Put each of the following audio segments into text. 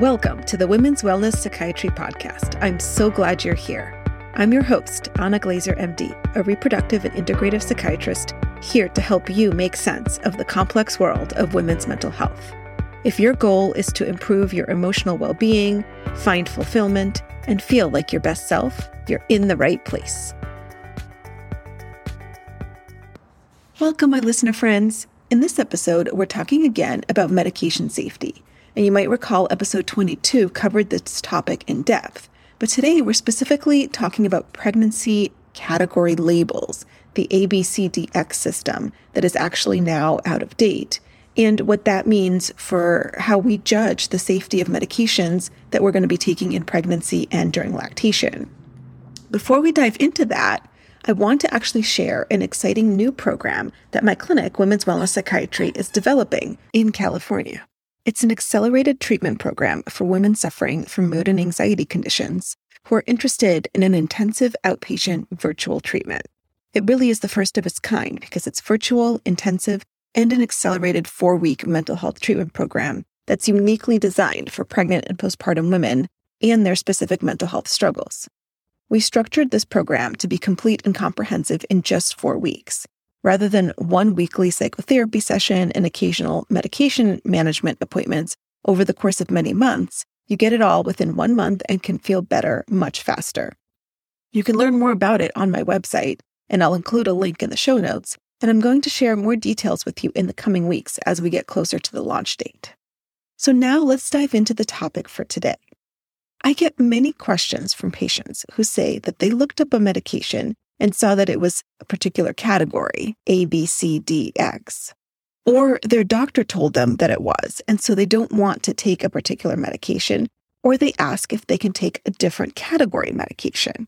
Welcome to the Women's Wellness Psychiatry Podcast. I'm so glad you're here. I'm your host, Anna Glazer, MD, a reproductive and integrative psychiatrist here to help you make sense of the complex world of women's mental health. If your goal is to improve your emotional well-being, find fulfillment, and feel like your best self, you're in the right place. Welcome, my listener friends. In this episode, we're talking again about medication safety. And you might recall episode 22 covered this topic in depth. But today we're specifically talking about pregnancy category labels, the ABCDX system that is actually now out of date, and what that means for how we judge the safety of medications that we're going to be taking in pregnancy and during lactation. Before we dive into that, I want to actually share an exciting new program that my clinic, Women's Wellness Psychiatry, is developing in California. It's an accelerated treatment program for women suffering from mood and anxiety conditions who are interested in an intensive outpatient virtual treatment. It really is the first of its kind because it's virtual, intensive, and an accelerated 4-week mental health treatment program that's uniquely designed for pregnant and postpartum women and their specific mental health struggles. We structured this program to be complete and comprehensive in just 4 weeks. Rather than one weekly psychotherapy session and occasional medication management appointments over the course of many months, you get it all within 1 month and can feel better much faster. You can learn more about it on my website, and I'll include a link in the show notes, and I'm going to share more details with you in the coming weeks as we get closer to the launch date. So now let's dive into the topic for today. I get many questions from patients who say that they looked up a medication and saw that it was a particular category, A, B, C, D, X. Or their doctor told them that it was, and so they don't want to take a particular medication, or they ask if they can take a different category medication.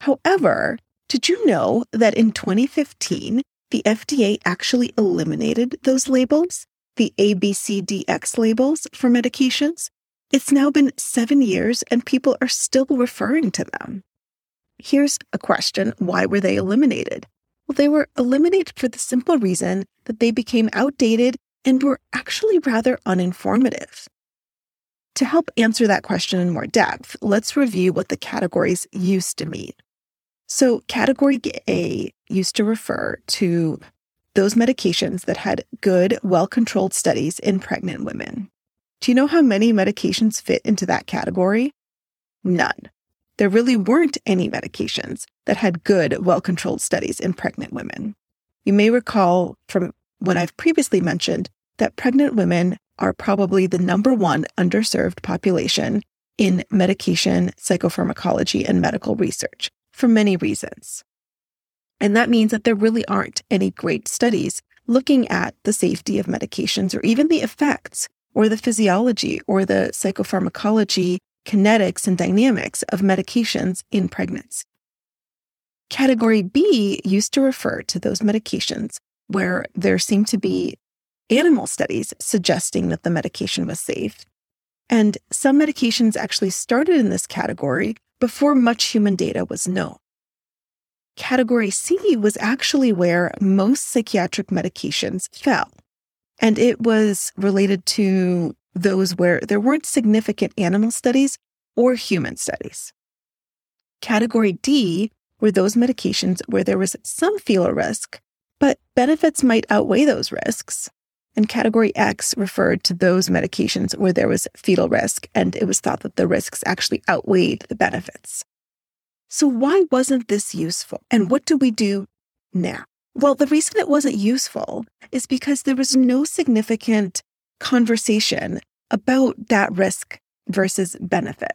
However, did you know that in 2015, the FDA actually eliminated those labels, the A, B, C, D, X labels for medications? It's now been 7 years, and people are still referring to them. Here's a question. Why were they eliminated? Well, they were eliminated for the simple reason that they became outdated and were actually rather uninformative. To help answer that question in more depth, let's review what the categories used to mean. So category A used to refer to those medications that had good, well-controlled studies in pregnant women. Do you know how many medications fit into that category? None. There really weren't any medications that had good, well-controlled studies in pregnant women. You may recall from when I've previously mentioned that pregnant women are probably the number one underserved population in medication, psychopharmacology, and medical research for many reasons. And that means that there really aren't any great studies looking at the safety of medications or even the effects or the physiology or the psychopharmacology kinetics and dynamics of medications in pregnancy. Category B used to refer to those medications where there seemed to be animal studies suggesting that the medication was safe. And some medications actually started in this category before much human data was known. Category C was actually where most psychiatric medications fell, and it was related to those where there weren't significant animal studies or human studies. Category D were those medications where there was some fetal risk, but benefits might outweigh those risks. And category X referred to those medications where there was fetal risk, and it was thought that the risks actually outweighed the benefits. So why wasn't this useful? And what do we do now? Well, the reason it wasn't useful is because there was no significant conversation about that risk versus benefit.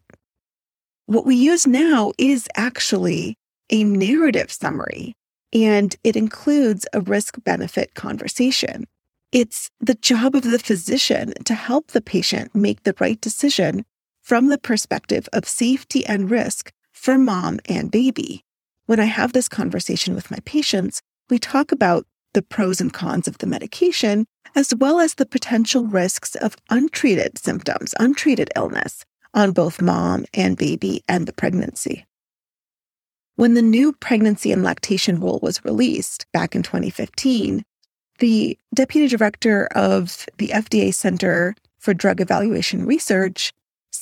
What we use now is actually a narrative summary, and it includes a risk-benefit conversation. It's the job of the physician to help the patient make the right decision from the perspective of safety and risk for mom and baby. When I have this conversation with my patients, we talk about the pros and cons of the medication, as well as the potential risks of untreated symptoms, untreated illness on both mom and baby and the pregnancy. When the new pregnancy and lactation rule was released back in 2015, the deputy director of the FDA Center for Drug Evaluation Research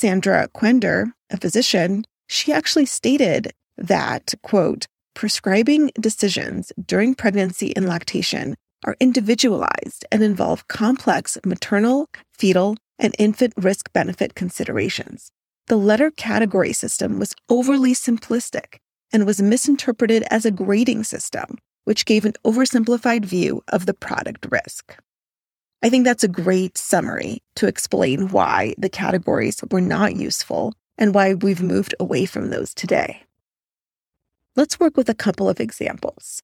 Sandra Quender, a physician, she actually stated that, quote, prescribing decisions during pregnancy and lactation are individualized and involve complex maternal, fetal, and infant risk-benefit considerations. The letter category system was overly simplistic and was misinterpreted as a grading system, which gave an oversimplified view of the product risk. I think that's a great summary to explain why the categories were not useful and why we've moved away from those today. Let's work with a couple of examples.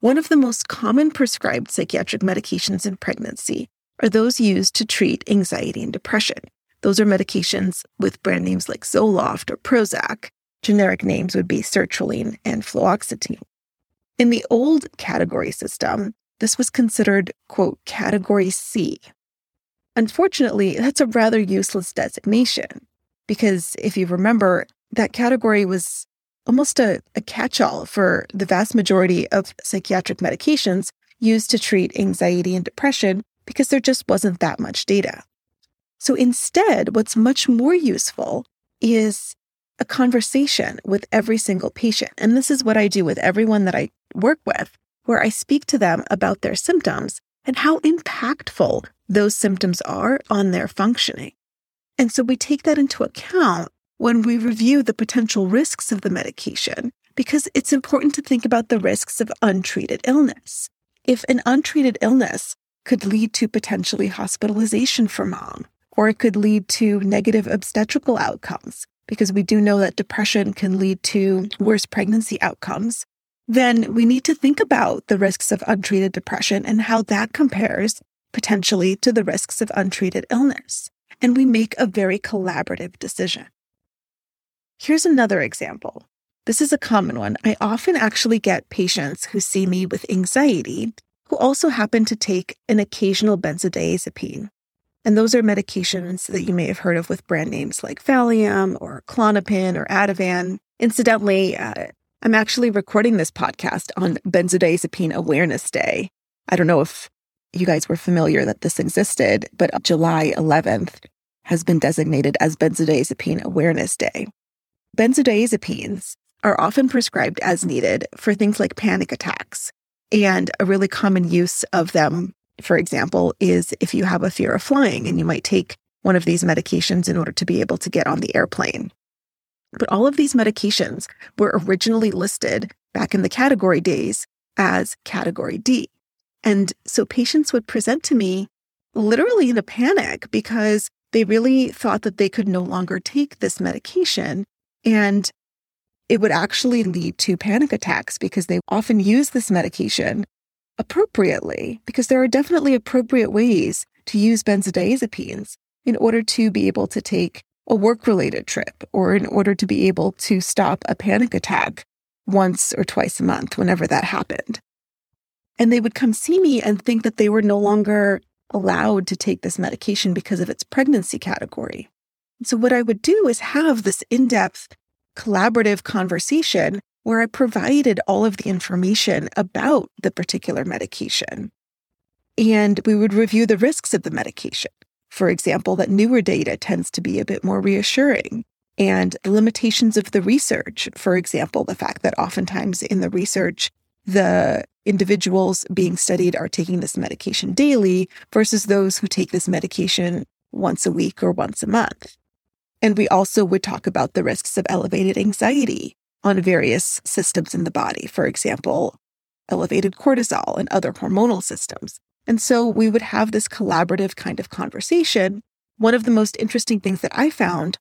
One of the most common prescribed psychiatric medications in pregnancy are those used to treat anxiety and depression. Those are medications with brand names like Zoloft or Prozac. Generic names would be sertraline and fluoxetine. In the old category system, this was considered, quote, category C. Unfortunately, that's a rather useless designation because if you remember, that category was almost a catch-all for the vast majority of psychiatric medications used to treat anxiety and depression because there just wasn't that much data. So instead, what's much more useful is a conversation with every single patient. And this is what I do with everyone that I work with, where I speak to them about their symptoms and how impactful those symptoms are on their functioning. And so we take that into account when we review the potential risks of the medication, because it's important to think about the risks of untreated illness. If an untreated illness could lead to potentially hospitalization for mom, or it could lead to negative obstetrical outcomes, because we do know that depression can lead to worse pregnancy outcomes, then we need to think about the risks of untreated depression and how that compares potentially to the risks of untreated illness. And we make a very collaborative decision. Here's another example. This is a common one. I often actually get patients who see me with anxiety who also happen to take an occasional benzodiazepine. And those are medications that you may have heard of with brand names like Valium or Klonopin or Ativan. Incidentally, I'm actually recording this podcast on Benzodiazepine Awareness Day. I don't know if you guys were familiar that this existed, but July 11th has been designated as Benzodiazepine Awareness Day. Benzodiazepines are often prescribed as needed for things like panic attacks. And a really common use of them, for example, is if you have a fear of flying and you might take one of these medications in order to be able to get on the airplane. But all of these medications were originally listed back in the category days as category D. And so patients would present to me literally in a panic because they really thought that they could no longer take this medication. And it would actually lead to panic attacks because they often use this medication appropriately, because there are definitely appropriate ways to use benzodiazepines in order to be able to take a work-related trip or in order to be able to stop a panic attack once or twice a month, whenever that happened. And they would come see me and think that they were no longer allowed to take this medication because of its pregnancy category. So what I would do is have this in-depth collaborative conversation where I provided all of the information about the particular medication. And we would review the risks of the medication. For example, that newer data tends to be a bit more reassuring. And the limitations of the research, for example, the fact that oftentimes in the research, the individuals being studied are taking this medication daily versus those who take this medication once a week or once a month. And we also would talk about the risks of elevated anxiety on various systems in the body, for example, elevated cortisol and other hormonal systems. And so we would have this collaborative kind of conversation. One of the most interesting things that I found,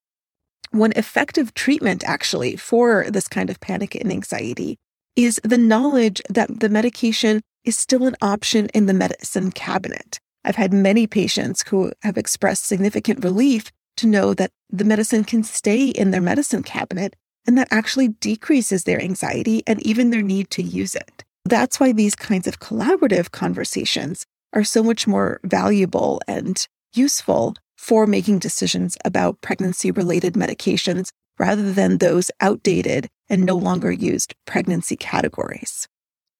one effective treatment actually for this kind of panic and anxiety is the knowledge that the medication is still an option in the medicine cabinet. I've had many patients who have expressed significant relief to know that the medicine can stay in their medicine cabinet, and that actually decreases their anxiety and even their need to use it. That's why these kinds of collaborative conversations are so much more valuable and useful for making decisions about pregnancy-related medications rather than those outdated and no longer used pregnancy categories.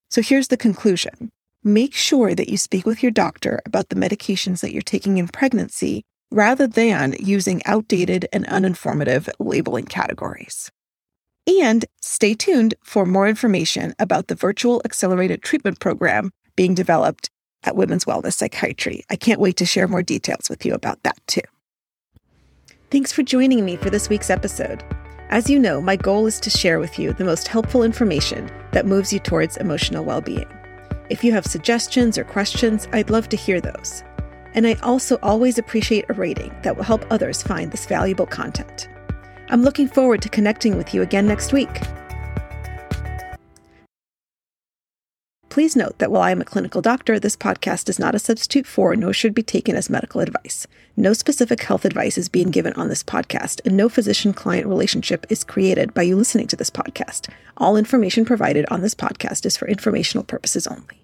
So here's the conclusion. Make sure that you speak with your doctor about the medications that you're taking in pregnancy rather than using outdated and uninformative labeling categories. And stay tuned for more information about the virtual accelerated treatment program being developed at Women's Wellness Psychiatry. I can't wait to share more details with you about that too. Thanks for joining me for this week's episode. As you know, my goal is to share with you the most helpful information that moves you towards emotional well-being. If you have suggestions or questions, I'd love to hear those. And I also always appreciate a rating that will help others find this valuable content. I'm looking forward to connecting with you again next week. Please note that while I am a clinical doctor, this podcast is not a substitute for, nor should be taken as medical advice. No specific health advice is being given on this podcast, and no physician-client relationship is created by you listening to this podcast. All information provided on this podcast is for informational purposes only.